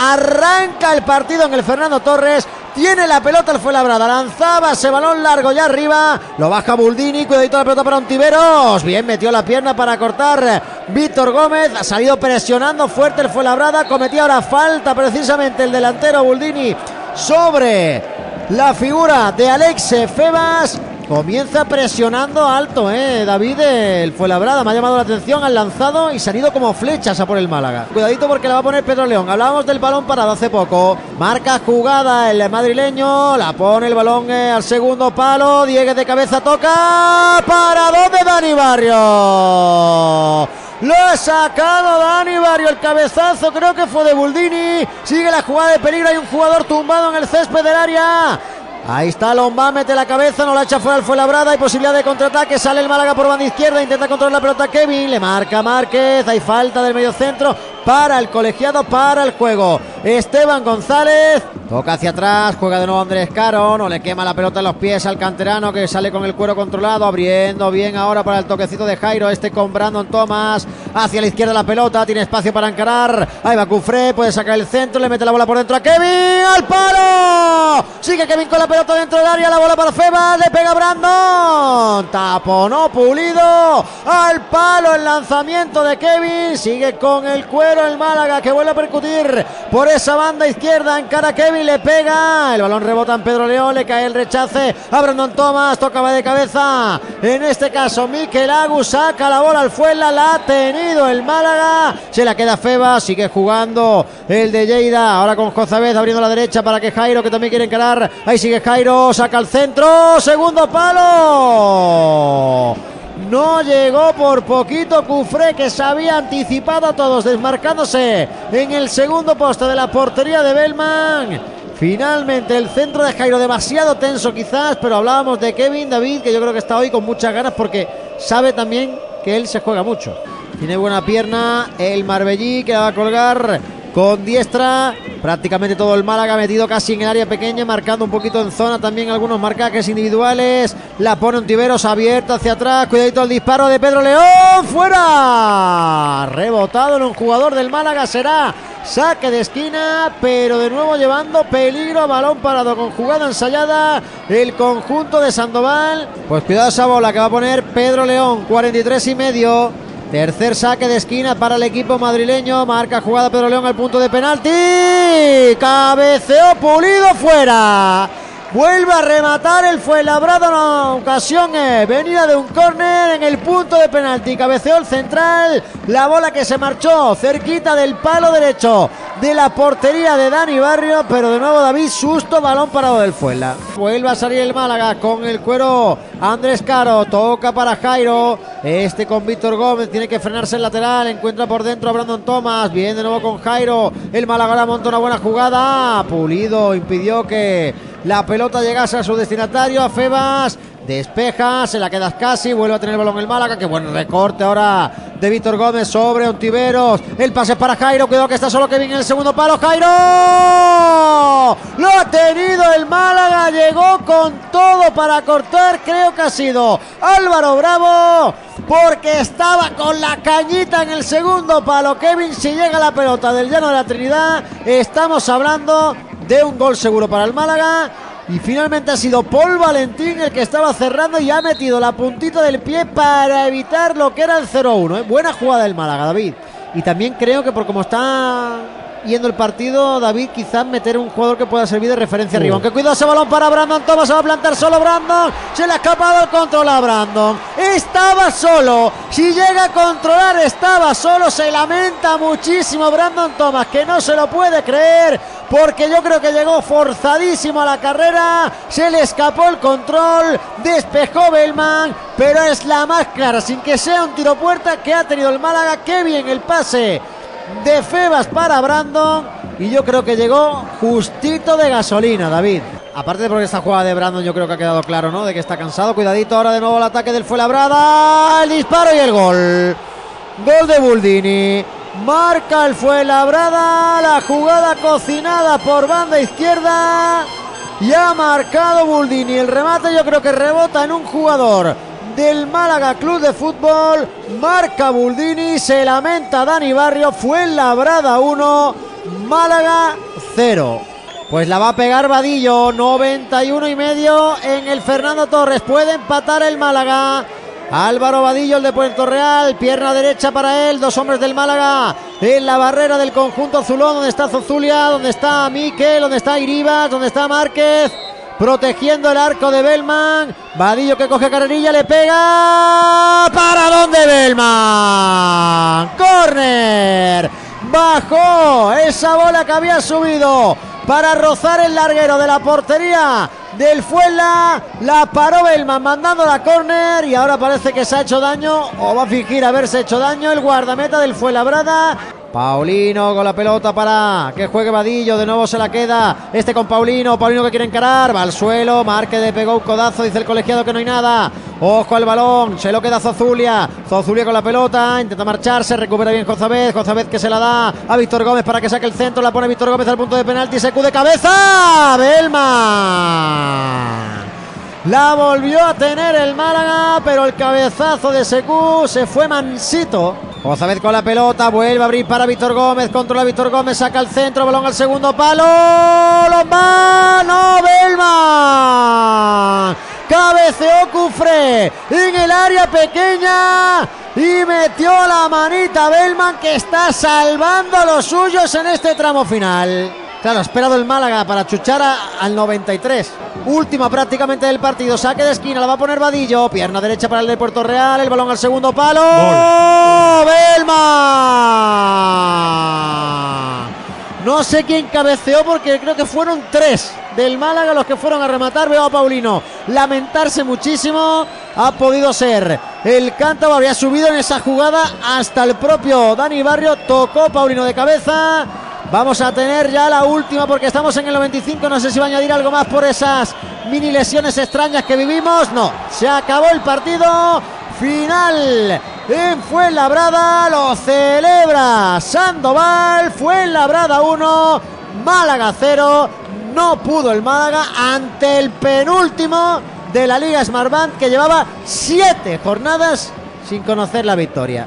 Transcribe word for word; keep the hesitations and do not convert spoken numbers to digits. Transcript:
Arranca el partido en el Fernando Torres. Tiene la pelota el Fuenlabrada, lanzaba ese balón largo ya arriba, lo baja Buldini, cuidadito la pelota para Ontiveros, bien metió la pierna para cortar Víctor Gómez, ha salido presionando fuerte el Fuenlabrada, cometía ahora falta precisamente el delantero Buldini sobre la figura de Alexe Febas. Comienza presionando alto, eh, David, el Fuenlabrada, me ha llamado la atención, han lanzado y se han ido como flechas a por el Málaga. Cuidadito porque la va a poner Pedro León, hablábamos del balón parado hace poco, marca jugada el madrileño, la pone el balón eh, al segundo palo, Dieguez de cabeza toca, paradón de Dani Barrio. Lo ha sacado Dani Barrio, el cabezazo creo que fue de Buldini, sigue la jugada de peligro, hay un jugador tumbado en el césped del área. Ahí está Lomba, mete la cabeza, no la echa fuera el Fuenlabrada, hay posibilidad de contraataque, sale el Málaga por banda izquierda, intenta controlar la pelota Kevin, le marca Márquez, hay falta del mediocentro para el colegiado, para el juego. Esteban González toca hacia atrás, juega de nuevo Andrés Caro, no le quema la pelota en los pies al canterano que sale con el cuero controlado, abriendo bien ahora para el toquecito de Jairo, este con Brandon Thomas, hacia la izquierda la pelota, tiene espacio para encarar, ahí va Cufre, puede sacar el centro, le mete la bola por dentro a Kevin, al palo, sigue Kevin con la pelota dentro del área, la bola para Febas, le pega Brandon, taponó Pulido, al palo el lanzamiento de Kevin, sigue con el cuero el Málaga que vuelve a percutir por esa banda izquierda, encara Kevin, y le pega, el balón rebota en Pedro León, le cae el rechace a Brandon Thomas, tocaba de cabeza, en este caso Miquel Agus saca la bola al Fuenla, la ha tenido el Málaga, se la queda Febas, sigue jugando el de Lleida, ahora con Jozabed abriendo la derecha para que Jairo, que también quiere encarar, ahí sigue Jairo, saca al centro, segundo palo, no llegó por poquito Cufre, que se había anticipado a todos, desmarcándose en el segundo poste de la portería de Bellman. Finalmente el centro de Jairo, demasiado tenso quizás, pero hablábamos de Kevin, David, que yo creo que está hoy con muchas ganas porque sabe también que él se juega mucho. Tiene buena pierna el marbellí, que la va a colgar con diestra, prácticamente todo el Málaga metido casi en el área pequeña, marcando un poquito en zona también algunos marcajes individuales, la pone Ontiveros abierta hacia atrás, cuidadito el disparo de Pedro León, fuera, rebotado en un jugador del Málaga, será saque de esquina, pero de nuevo llevando peligro, balón parado con jugada ensayada, el conjunto de Sandoval, pues cuidado esa bola que va a poner Pedro León, cuarenta y tres y medio. Tercer saque de esquina para el equipo madrileño. Marca jugada Pedro León al punto de penalti. Cabeceo Pulido, fuera. Vuelve a rematar el Fuenlabrada. Una ocasión eh, venida de un córner en el punto de penalti. Cabeceó el central. La bola que se marchó cerquita del palo derecho de la portería de Dani Barrio. Pero de nuevo David, susto, balón parado del Fuenla. Vuelve a salir el Málaga con el cuero. Andrés Caro toca para Jairo. Este con Víctor Gómez, tiene que frenarse el lateral, encuentra por dentro a Brandon Thomas, bien de nuevo con Jairo, el Málaga monta una buena jugada, Pulido impidió que la pelota llegase a su destinatario, a Febas, despeja, se la queda casi, vuelve a tener el balón el Málaga, que buen recorte ahora de Víctor Gómez sobre Ontiveros, el pase para Jairo, cuidado que está solo Kevin en el segundo palo, Jairo, lo ha tenido el Málaga, llegó con todo para cortar, creo que ha sido Álvaro Bravo, porque estaba con la cañita en el segundo palo, Kevin, si llega la pelota del llano de la Trinidad, estamos hablando de un gol seguro para el Málaga. Y finalmente ha sido Paul Valentín el que estaba cerrando y ha metido la puntita del pie para evitar lo que era el cero uno. ¿eh? Buena jugada del Málaga, David. Y también creo que por como está yendo el partido, David, quizás meter un jugador que pueda servir de referencia uh. arriba. Aunque cuidado ese balón para Brandon Thomas, se va a plantar solo Brandon. Se le ha escapado el control a Brandon. Estaba solo. Si llega a controlar, estaba solo. Se lamenta muchísimo Brandon Thomas, que no se lo puede creer, porque yo creo que llegó forzadísimo a la carrera, se le escapó el control, despejó Bellman, pero es la más clara, sin que sea un tiro puerta, que ha tenido el Málaga. Qué bien el pase de Febas para Brandon, y yo creo que llegó justito de gasolina, David. Aparte de porque esta jugada de Brandon yo creo que ha quedado claro, ¿no?, de que está cansado. Cuidadito ahora de nuevo el ataque del Fuenlabrada, el disparo y el gol. Gol de Buldini. Marca el Fuenlabrada, la jugada cocinada por banda izquierda y ha marcado Buldini. El remate yo creo que rebota en un jugador del Málaga Club de Fútbol. Marca Buldini, se lamenta Dani Barrio, Fuenlabrada uno, Málaga cero. Pues la va a pegar Vadillo, noventa y uno y medio en el Fernando Torres. Puede empatar el Málaga. Álvaro Vadillo, el de Puerto Real, pierna derecha para él, dos hombres del Málaga en la barrera del conjunto azulón, donde está Zozulia, donde está Miquel, donde está Iribas, donde está Márquez, protegiendo el arco de Bellman. Vadillo que coge carrerilla, le pega. ¿Para dónde Bellman? Corner. Bajó esa bola que había subido para rozar el larguero de la portería del Fuenla. La paró Bellman mandando la córner y ahora parece que se ha hecho daño, o va a fingir haberse hecho daño, el guardameta del Fuenlabrada. Paulino con la pelota para que juegue Vadillo, de nuevo se la queda este con Paulino, Paulino que quiere encarar, va al suelo, Márquez le pegó un codazo, dice el colegiado que no hay nada. Ojo al balón, se lo queda Zozulia. Zozulia con la pelota, intenta marcharse, recupera bien Jozabed, Jozabed que se la da a Víctor Gómez para que saque el centro, la pone Víctor Gómez al punto de penalti, Secu de cabeza, Belma. La volvió a tener el Málaga, pero el cabezazo de Secu se fue mansito. Jozabed con la pelota, vuelve a abrir para Víctor Gómez, controla Víctor Gómez, saca el centro, balón al segundo palo, Lomba, no, Belma. Cabeceó Cufre en el área pequeña y metió la manita Bellman, que está salvando a los suyos en este tramo final. Claro, ha esperado el Málaga para chuchar a, al noventa y tres. Última prácticamente del partido, saque de esquina, la va a poner Vadillo, pierna derecha para el de Puerto Real, el balón al segundo palo. ¡Gol! ¡Bellman! No sé quién cabeceó porque creo que fueron tres del Málaga los que fueron a rematar. Veo a Paulino lamentarse muchísimo. Ha podido ser el cántaro, había subido en esa jugada hasta el propio Dani Barrio. Tocó Paulino de cabeza. Vamos a tener ya la última porque estamos en el noventa y cinco. No sé si va a añadir algo más por esas mini lesiones extrañas que vivimos. No, se acabó el partido. Final en Fuenlabrada. Lo celebra Sandoval. Fuenlabrada uno, Málaga cero. No pudo el Málaga ante el penúltimo de la Liga Smartbank, que llevaba siete jornadas sin conocer la victoria.